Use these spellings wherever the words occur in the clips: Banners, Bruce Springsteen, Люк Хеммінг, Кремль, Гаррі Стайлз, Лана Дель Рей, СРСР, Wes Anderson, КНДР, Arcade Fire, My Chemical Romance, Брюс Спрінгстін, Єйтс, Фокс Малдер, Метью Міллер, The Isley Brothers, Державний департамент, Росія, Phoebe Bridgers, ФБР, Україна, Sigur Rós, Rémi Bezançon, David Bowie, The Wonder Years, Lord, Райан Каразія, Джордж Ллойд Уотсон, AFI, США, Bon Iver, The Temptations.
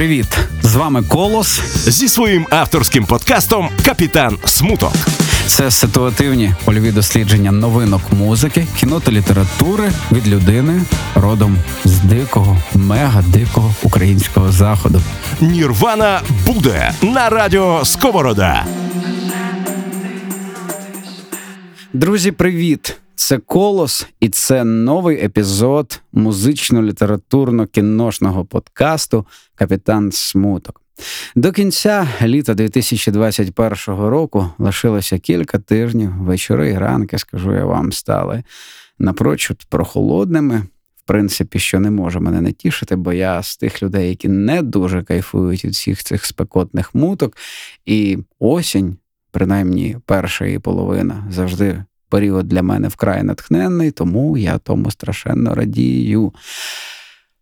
привіт! З вами Колос зі своїм авторським подкастом «Капітан Смуток». Це ситуативні польові дослідження новинок музики, кіно та літератури від людини родом з дикого, мега-дикого українського заходу. Нірвана буде на радіо Сковорода. Друзі, привіт! Це Колос, і це новий епізод музично-літературно-кіношного подкасту «Капітан Смуток». До кінця літа 2021 року лишилося кілька тижнів, вечори і ранки, скажу я вам, стали напрочуд прохолодними. В принципі, що не може мене не тішити, бо я з тих людей, які не дуже кайфують від всіх цих спекотних муток. І осінь, принаймні перша її половина, завжди період для мене вкрай натхненний, тому я тому страшенно радію.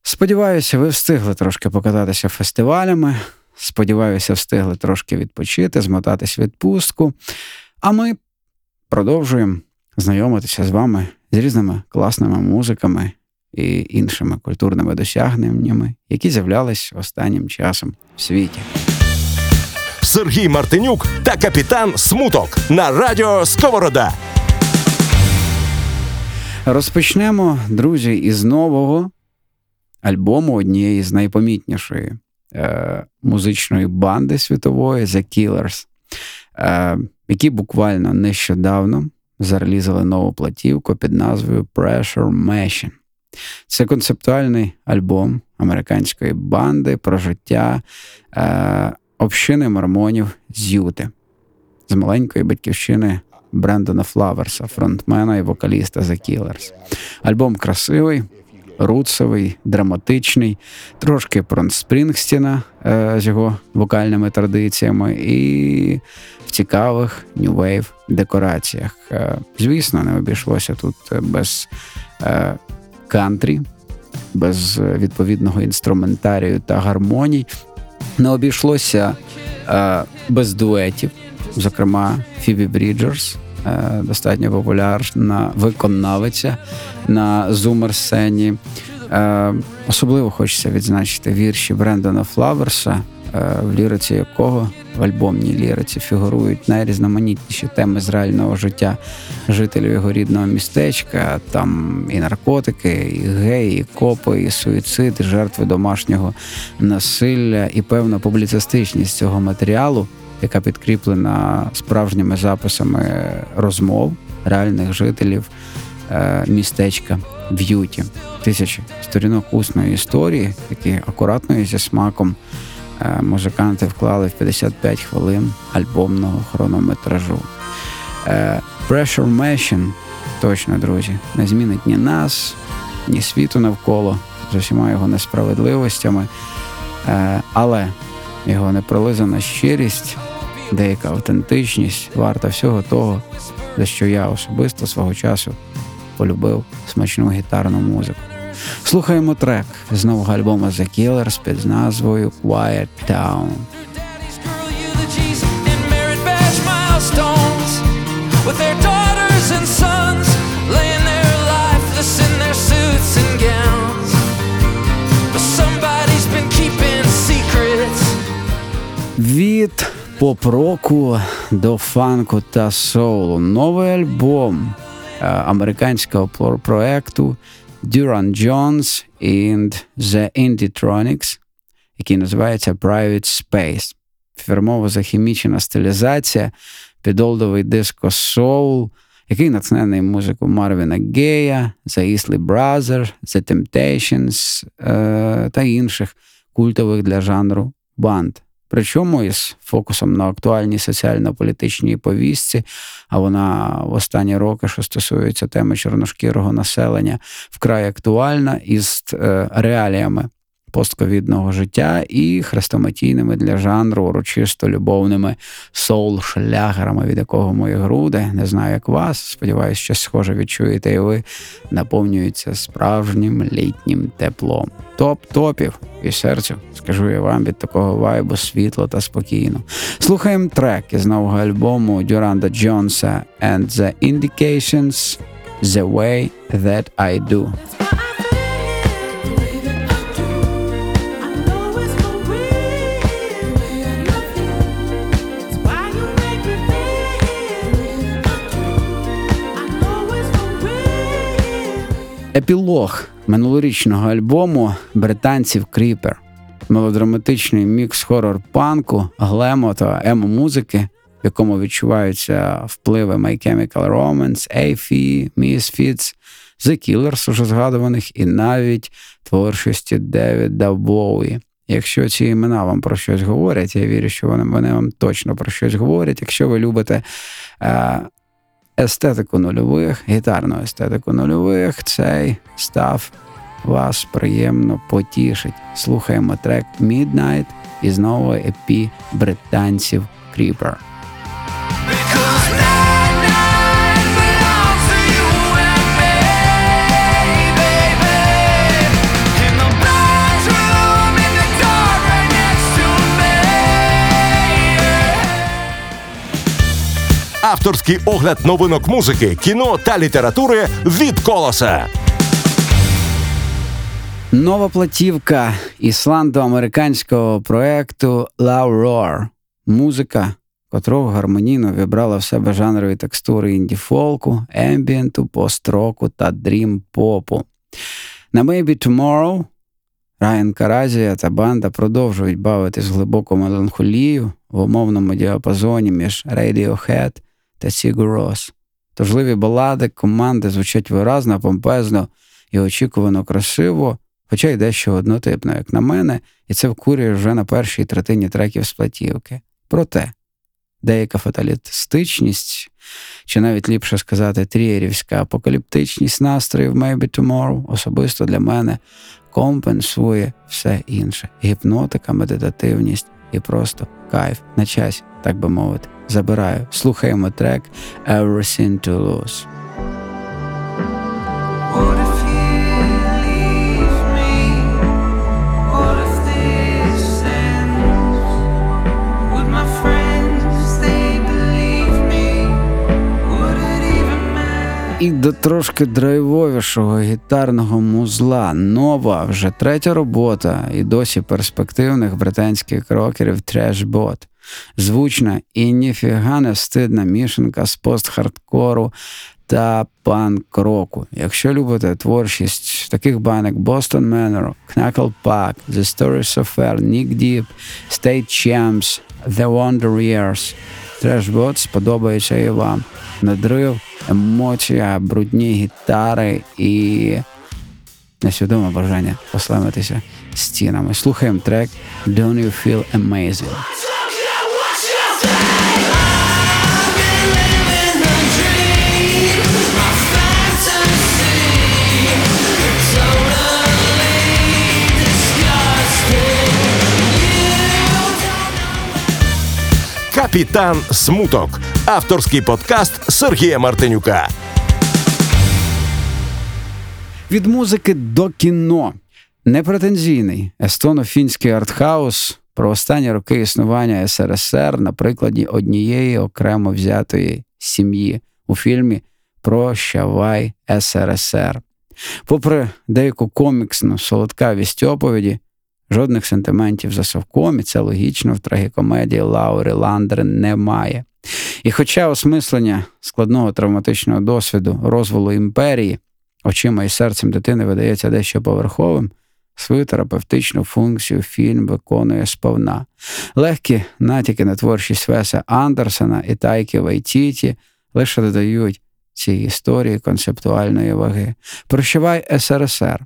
Сподіваюся, ви встигли трошки покататися фестивалями, сподіваюся, встигли трошки відпочити, змотатись в відпустку. А ми продовжуємо знайомитися з вами з різними класними музиками і іншими культурними досягненнями, які з'являлись останнім часом в світі. Сергій Мартинюк та «Капітан Смуток» на радіо Сковорода. Розпочнемо, друзі, із нового альбому однієї з найпомітнішої музичної банди світової The Killers, які буквально нещодавно зарелізали нову платівку під назвою Pressure Machine. Це концептуальний альбом американської банди про життя общини мормонів з Юти, з маленької батьківщини Брендона Флаверса, фронтмена і вокаліста The Killers. Альбом красивий, руцевий, драматичний, трошки про Спрінгстіна з його вокальними традиціями і в цікавих нью-вейв декораціях. Звісно, не обійшлося тут без кантрі, без відповідного інструментарію та гармоній. Не обійшлося без дуетів, зокрема Фібі Бріджерс, достатньо популярна виконавиця на зумер-сцені. Особливо хочеться відзначити вірші Брендона Флаверса, в ліриці якого, в альбомній ліриці, фігурують найрізноманітніші теми з реального життя жителів його рідного містечка. Там і наркотики, і геї, і копи, і суїцид, і жертви домашнього насилля, і певна публіцистичність цього матеріалу, яка підкріплена справжніми записами розмов реальних жителів містечка в Юті. Тисячі сторінок усної історії, які акуратно і зі смаком музиканти вклали в 55 хвилин альбомного хронометражу. Pressure Machine, точно, друзі, не змінить ні нас, ні світу навколо, з усіма його несправедливостями, але його неприлизана щирість, деяка автентичність варта всього того, за що я особисто свого часу полюбив смачну гітарну музику. Слухаємо трек з нового альбому The Killers під назвою Quiet Town. Від поп-року до фанку та соулу. Новий альбом американського проекту Durand Jones and the Indications, який називається Private Space. Фірмово захімічена стилізація, підолдовий диско-соул, який натхнений музику Марвіна Гея, The Isley Brothers, The Temptations та інших культових для жанру банд. Причому із фокусом на актуальній соціально-політичній повістці, а вона в останні роки, що стосується теми чорношкірого населення, вкрай актуальна із реаліями постковідного життя і хрестоматійними для жанру урочисто любовними соул-шлягерами, від якого мої груди, не знаю як вас, сподіваюся, щось схоже відчуєте і ви, наповнюються справжнім літнім теплом. Топ-топів і серцю, скажу я вам, від такого вайбу світло та спокійно. Слухаємо трек із нового альбому Дюранда Джонса and the Indications The Way That I Do. I know it's for real. Епілог минулорічного альбому британців Creeper. Мелодраматичний мікс хорор-панку, глемо та емо-музики, в якому відчуваються впливи My Chemical Romance, AFI, Misfits, The Killers, уже згадуваних, і навіть творчості Девіда Боуї. Якщо ці імена вам про щось говорять, я вірю, що вони вам точно про щось говорять. Якщо ви любите естетику нульових, гітарну естетику нульових, цей став вас приємно потішить. Слухаємо трек Midnight із нового EP британців Creeper. Авторський огляд новинок музики, кіно та літератури від Колоса. Нова платівка ісландо-американського проекту Love Roar. Музика, котрого гармонійно вібрала в себе жанрові текстури інді-фолку, ембієнту, пост-року та дрім-попу. На Maybe Tomorrow Райан Каразія та банда продовжують бавитись глибоку меланхолію в умовному діапазоні між Radiohead та Sigur Rós. Тужливі балади команди звучать виразно, помпезно і очікувано красиво, хоча й дещо однотипно, як на мене, і це вкурює вже на першій третині треків з платівки. Проте деяка фаталістичність, чи навіть ліпше сказати трієрівська апокаліптичність настроїв Maybe Tomorrow особисто для мене компенсує все інше. Гіпнотика, медитативність і просто кайф. На часі, так би мовити, забираю. Слухаємо трек Everything to Lose. І до трошки драйвовішого гітарного музла. Нова, вже третя робота і досі перспективних британських рокерів Trashbot. Звучна і ніфіга не стидна мішанка з пост-хардкору та панк-року. Якщо любите творчість таких банок Boston Manor, Knuckle Puck, The Stories of Air, Nick Deep, State Champs, The Wonder Years, Trashbot сподобається і вам. Надрив, емоція, брудні гітари і несвідоме бажання послемитися стінами. Слухаємо трек Don't You Feel Amazing? «Капітан Смуток» – авторський подкаст Сергія Мартинюка. Від музики до кіно. Непретензійний естоно-фінський артхаус про останні роки існування СРСР на прикладі однієї окремо взятої сім'ї у фільмі «Прощавай СРСР». Попри деяку коміксну солодкавість оповіді, жодних сентиментів за совком, і це логічно, в трагікомедії Лаури Ландрен немає. І хоча осмислення складного травматичного досвіду розвалу імперії очима і серцем дитини видається дещо поверховим, свою терапевтичну функцію фільм виконує сповна. Легкі натяки на творчість Веса Андерсена і Тайки Вайтіті лише додають цій історії концептуальної ваги. «Прощавай СРСР»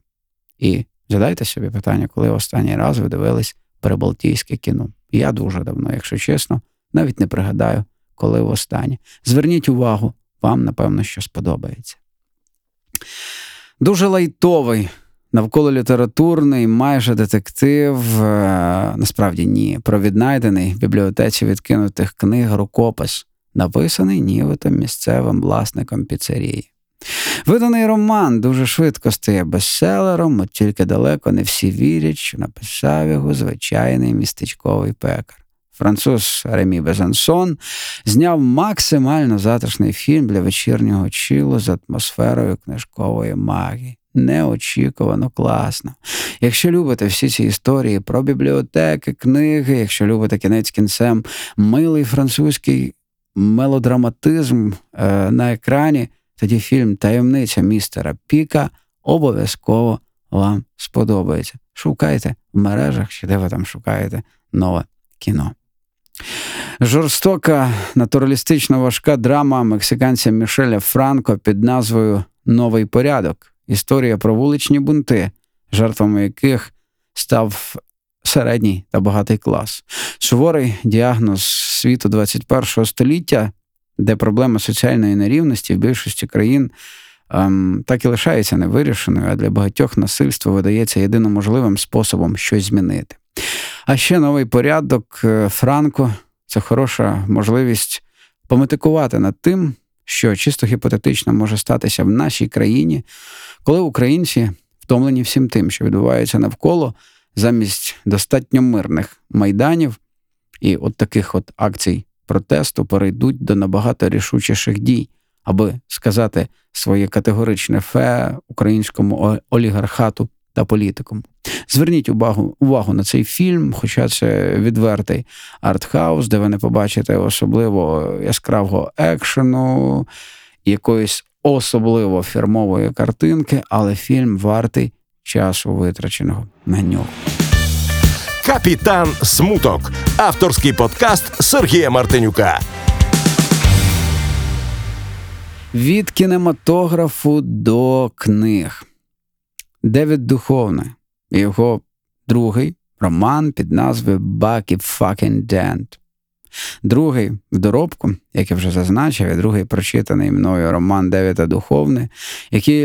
і задайте собі питання, коли останній раз ви дивились прибалтійське кіно. Я дуже давно, якщо чесно, навіть не пригадаю, коли востаннє. Зверніть увагу, вам, напевно, що сподобається. Дуже лайтовий, навколо літературний, майже детектив, насправді ні, про віднайдений в бібліотеці відкинутих книг рукопис, написаний нібито місцевим власником піцерії. Виданий роман дуже швидко стає бестселером, от тільки далеко не всі вірять, що написав його звичайний містечковий пекар. Француз Ремі Безансон зняв максимально затишний фільм для вечірнього чилу з атмосферою книжкової магії. Неочікувано класно. Якщо любите всі ці історії про бібліотеки, книги, якщо любите кінець кінцем милий французький мелодраматизм на екрані, тоді фільм «Таємниця містера Піка» обов'язково вам сподобається. Шукайте в мережах, чи де ви там шукаєте нове кіно. Жорстока, натуралістично важка драма мексиканця Мішеля Франко під назвою «Новий порядок». Історія про вуличні бунти, жертвами яких став середній та багатий клас. Суворий діагноз світу 21-го століття, де проблема соціальної нерівності в більшості країн так і лишається невирішеною, а для багатьох насильство видається єдиноможливим способом щось змінити. А ще «Новий порядок» Франко – це хороша можливість пометикувати над тим, що чисто гіпотетично може статися в нашій країні, коли українці втомлені всім тим, що відбувається навколо, замість достатньо мирних майданів і от таких от акцій протесту перейдуть до набагато рішучіших дій, аби сказати своє категоричне «фе» українському олігархату та політикам. Зверніть увагу на цей фільм, хоча це відвертий артхаус, де ви не побачите особливо яскравого екшену, якоїсь особливо фірмової картинки, але фільм вартий часу, витраченого на нього. «Капітан Смуток» – авторський подкаст Сергія Мартинюка. Від кінематографу до книг. Девід Духовний і його другий роман під назвою «Bucky fucking Dent». Другий в доробку, як я вже зазначив, і другий прочитаний мною роман Девіда Духовний, який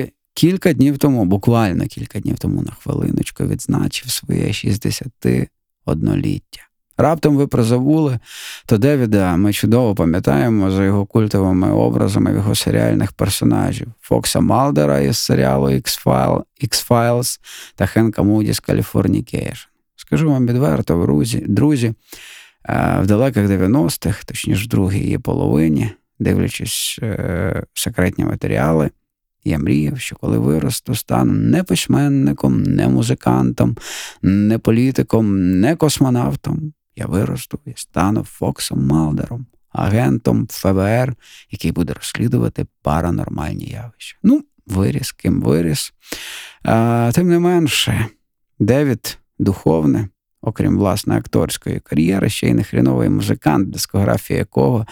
буквально кілька днів тому на хвилиночку відзначив своє 61-ліття. Раптом ви прозабули, то Девіда ми чудово пам'ятаємо за його культовими образами в його серіальних персонажів. Фокса Малдера із серіалу X-Files та Хенка Муді з «Каліфорнікейшн». Скажу вам відверто, друзі, в далеких 90-х, точніше в другій її половині, дивлячись секретні матеріали, я мріяв, що коли виросту, стану не письменником, не музикантом, не політиком, не космонавтом. Я виросту і стану Фоксом Малдером, агентом ФБР, який буде розслідувати паранормальні явища. Ну, виріс, ким виріс. Тим не менше, Девід Духовний, окрім власне акторської кар'єри, ще й нехріновий музикант, дискографія якого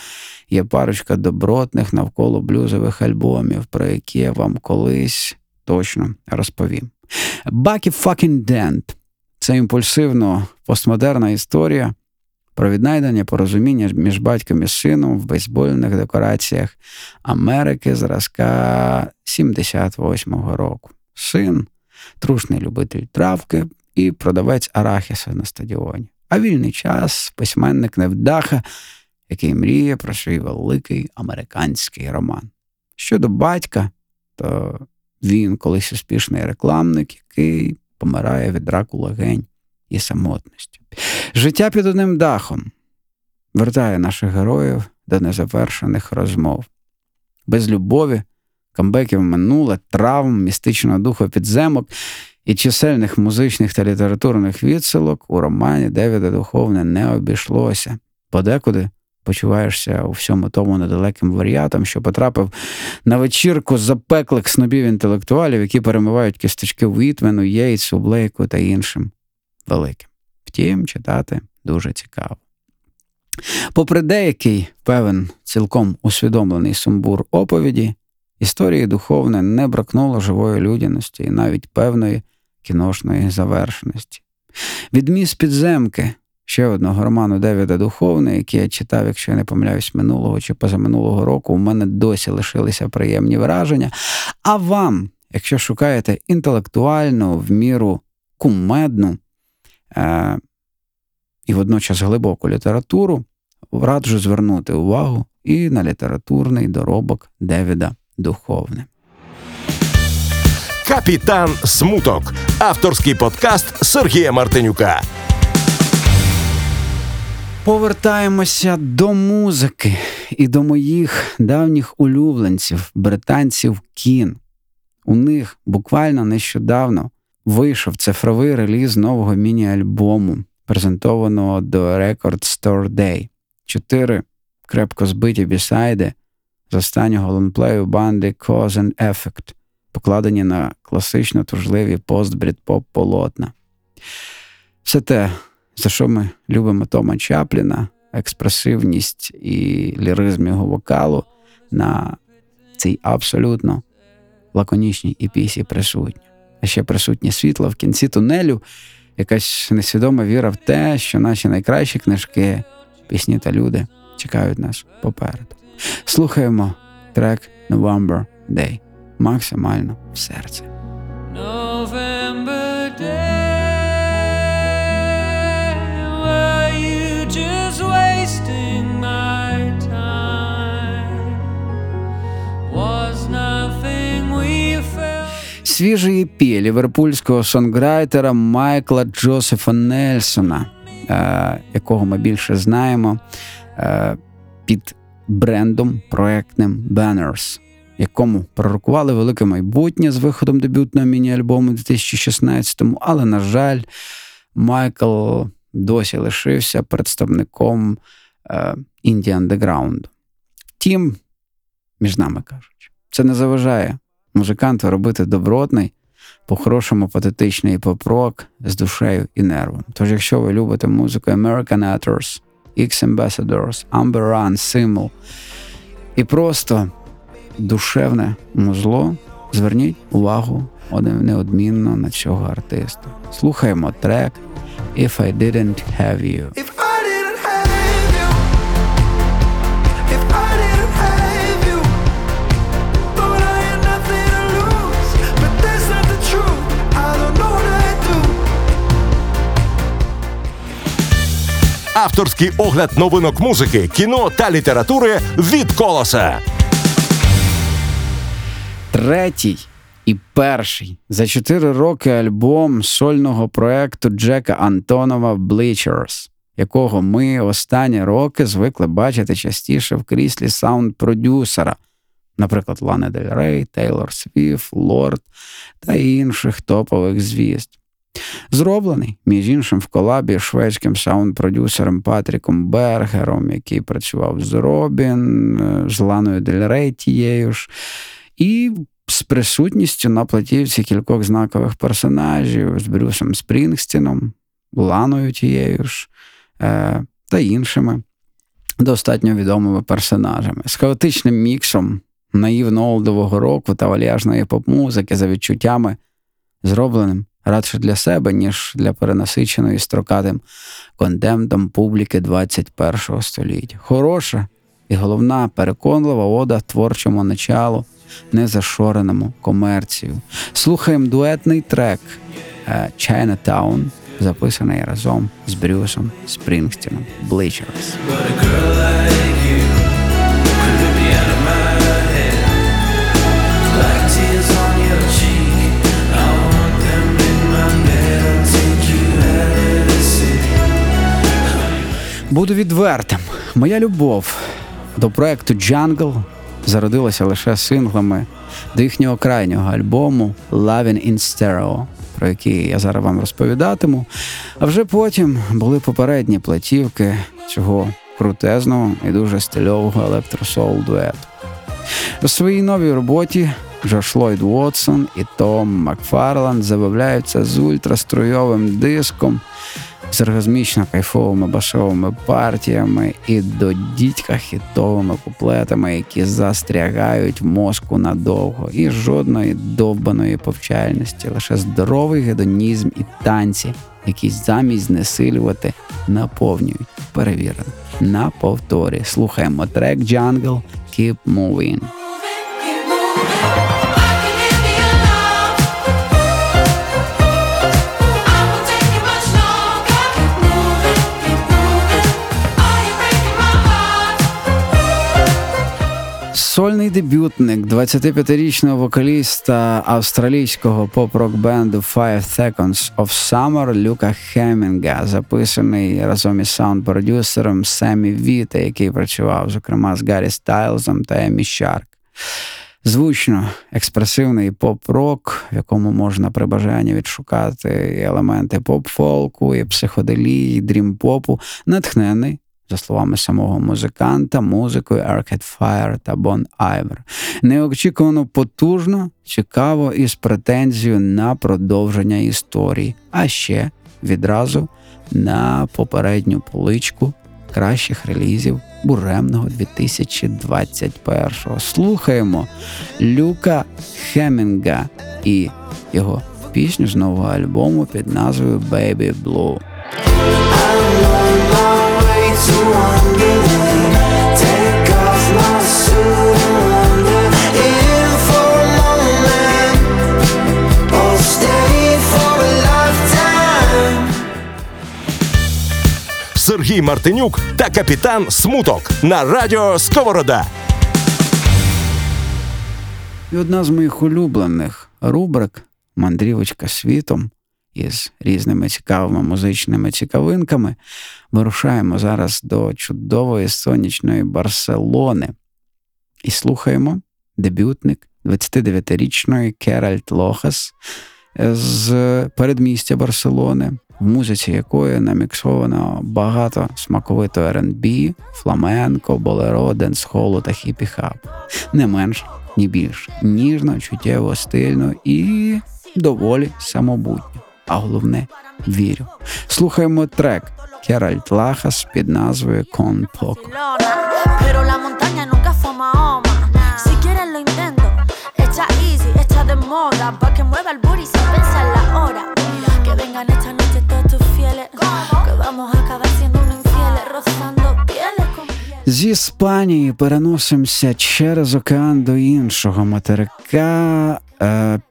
є парочка добротних навколо блюзових альбомів, про які я вам колись точно розповім. «Bucky fucking Dent» – це імпульсивно постмодерна історія про віднайдення порозуміння між батьком і сином в бейсбольних декораціях Америки зразка 78-го року. Син – трушний любитель травки і продавець арахіса на стадіоні. А вільний час – письменник невдаха, який мріє про свій великий американський роман. Щодо батька, то він колись успішний рекламник, який помирає від раку легень і самотності. Життя під одним дахом вертає наших героїв до незавершених розмов. Без любові, камбеків минуле, травм, містичного духу підземок – і чисельних музичних та літературних відсилок у романі Девіда Духовне не обійшлося. Подекуди почуваєшся у всьому тому недалеким варіатом, що потрапив на вечірку запеклих снобів-інтелектуалів, які перемивають кісточки Вітмену, Єйтсу, Блейку та іншим великим. Втім, читати дуже цікаво. Попри деякий, певен, цілком усвідомлений сумбур оповіді, історії Духовне не бракнуло живої людяності і навіть певної кіношної завершеності. Від «Міс підземки» ще одного роману Девіда Духовна, який я читав, якщо я не помиляюсь, минулого чи позаминулого року, у мене досі лишилися приємні враження. А вам, якщо шукаєте інтелектуальну, в міру кумедну і водночас глибоку літературу, раджу звернути увагу і на літературний доробок Девіда Духовне. «Капітан Смуток» – авторський подкаст Сергія Мартинюка. Повертаємося до музики і до моїх давніх улюбленців, британців Кін. У них буквально нещодавно вийшов цифровий реліз нового міні-альбому, презентованого до Record Store Day. 4 крепко збиті бісайди з останнього лонгплею банди Cause and Effect, покладені на класично тужливі пост-брід-поп полотна. Все те, за що ми любимо Тома Чапліна, експресивність і ліризм його вокалу на цій абсолютно лаконічній епісі присутні. А ще присутнє світло в кінці тунелю, якась несвідома віра в те, що наші найкращі книжки, пісні та люди чекають нас попереду. Слухаємо трек November Day максимально в серці. November Day, were you just wasting my time? Was nothing we felt. Свіжий епі ліверпульського сонграйтера Майкла Джозефа Нельсона, якого ми більше знаємо під брендом проектним Banners, якому пророкували велике майбутнє з виходом дебютного міні-альбому у 2016-му, але, на жаль, Майкл досі лишився представником інді-андеграунду. Втім, між нами кажучи, це не заважає музиканту робити добротний, по-хорошому патетичний поп-рок з душею і нервом. Тож, якщо ви любите музику American Actors, X-Ambassadors, Amber Run, Simmel і просто душевне музло, зверніть увагу неодмінно на цього артиста. Слухаємо трек «If I Didn't Have You». Авторський огляд новинок музики, кіно та літератури від «Колоса». Третій і перший за 4 роки альбом сольного проекту Джека Антонова «Bleachers», якого ми останні роки звикли бачити частіше в кріслі саунд-продюсера, наприклад, Лани Дель Рей, Тейлор Свіфт, Лорд та інших топових звізд. Зроблений, між іншим, в колабі з шведським саунд-продюсером Патріком Бергером, який працював з Робін, з Ланою Дель Рей тією ж, і з присутністю на платівці кількох знакових персонажів, з Брюсом Спрінгстіном, Ланою тією ж та іншими достатньо відомими персонажами. З хаотичним міксом наївно-олдового року та вальяжної поп-музики за відчуттями, зробленим радше для себе, ніж для перенасиченої строкатим контентом публіки 21-го століття. Хороша і головна переконлива ода творчому началу, незашореному комерцію. Слухаємо дуетний трек «Chinatown», записаний разом з Брюсом Спрінгстіном «Bleachers». Буду відвертим. Моя любов до проекту Jungle зародилася лише синглами до їхнього крайнього альбому Lovin' in Stereo, про який я зараз вам розповідатиму. А вже потім були попередні платівки цього крутезного і дуже стильового електросол-дуету. У своїй новій роботі Джордж Ллойд Уотсон і Том Макфарланд забавляються з ультраструйовим диском, з оргазмічно-кайфовими басовими партіями і до дідька хітовими куплетами, які застрягають в мозку надовго. І жодної довбаної повчальності, лише здоровий гедонізм і танці, які замість знесилювати наповнюють. Перевірено. На повторі. Слухаємо трек «Jungle» «Keep Moving». Сольний дебютник 25-річного вокаліста австралійського поп-рок-бенду «Five Seconds of Summer» Люка Хеммінга, записаний разом із саунд-продюсером Семі Віта, який працював, зокрема, з Гаррі Стайлзом та Емі Шарк. Звучно експресивний поп-рок, в якому можна при бажанні відшукати елементи поп-фолку, і психоделії, і дрім-попу, натхнений За словами самого музиканта, музикою Arcade Fire та Bon Iver. Неочікувано потужно, цікаво і з претензією на продовження історії, а ще відразу на попередню поличку кращих релізів буремного 2021-го. Слухаємо Люка Хеммінга і його пісню з нового альбому під назвою «Baby Blue». To Wonderland, take off my suit and wander in for a moment, or stay for a lifetime. Сергій Мартинюк та Капітан Смуток на радіо Сковорода. І одна з моїх улюблених рубрик «Мандрівочка світом» із різними цікавими музичними цікавинками. Вирушаємо зараз до чудової сонячної Барселони і слухаємо дебютник 29-річної Керальт Лохас з передмістя Барселони, в музиці якої наміксовано багато смаковитого R&B, фламенко, болеро, денс-холу та хіпі-хап. Не менш, ні більш. Ніжно, чуттєво, стильно і доволі самобутньо. А головне, вірю. Слухаємо трек Керальт Лохас під назвою «Con Poco». З Іспанії переносимося через океан до іншого материка,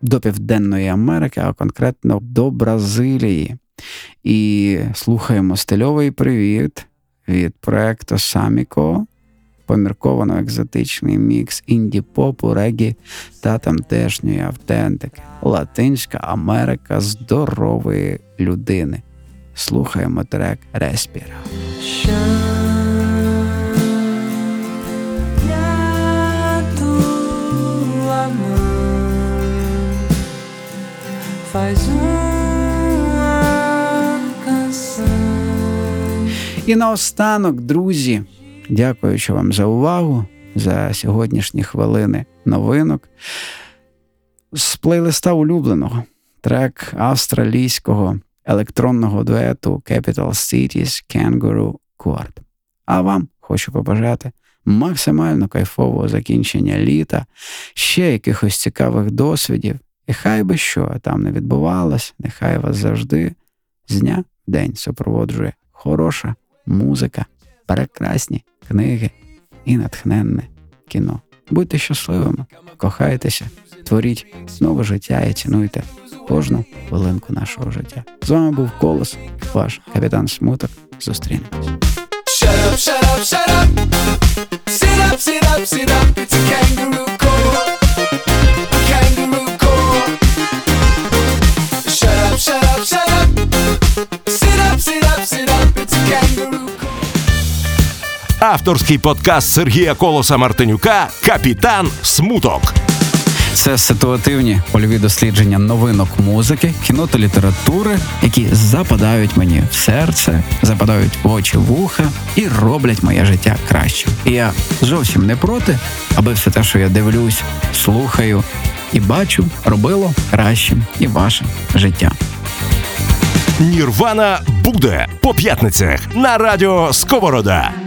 до Південної Америки, а конкретно до Бразилії. І слухаємо стильовий привіт від проекту Саміко, помірковано-екзотичний мікс інді-попу, регі та тамтешньої автентики. Латинська Америка здорової людини. Слухаємо трек «Респіра». І наостанок, друзі, дякуючи вам за увагу, за сьогоднішні хвилини новинок. З плейлиста улюбленого трек австралійського електронного дуету Capital Cities Kangaroo Court. А вам хочу побажати максимально кайфового закінчення літа, ще якихось цікавих досвідів. І хай би що там не відбувалось, нехай вас завжди з дня в день супроводжує хороша музика, прекрасні книги і натхненне кіно. Будьте щасливими, кохайтеся, творіть нове життя і цінуйте кожну хвилинку нашого життя. З вами був Колос, ваш Капітан Смуток. Зустрінемось. Авторський подкаст Сергія Колоса Мартинюка «Капітан Смуток». Це ситуативні польові дослідження новинок музики, кіно та літератури, які западають мені в серце, западають в очі, вуха і роблять моє життя кращим. І я зовсім не проти, аби все те, що я дивлюсь, слухаю і бачу, робило кращим і ваше життя. Нірвана буде по п'ятницях на радіо Сковорода.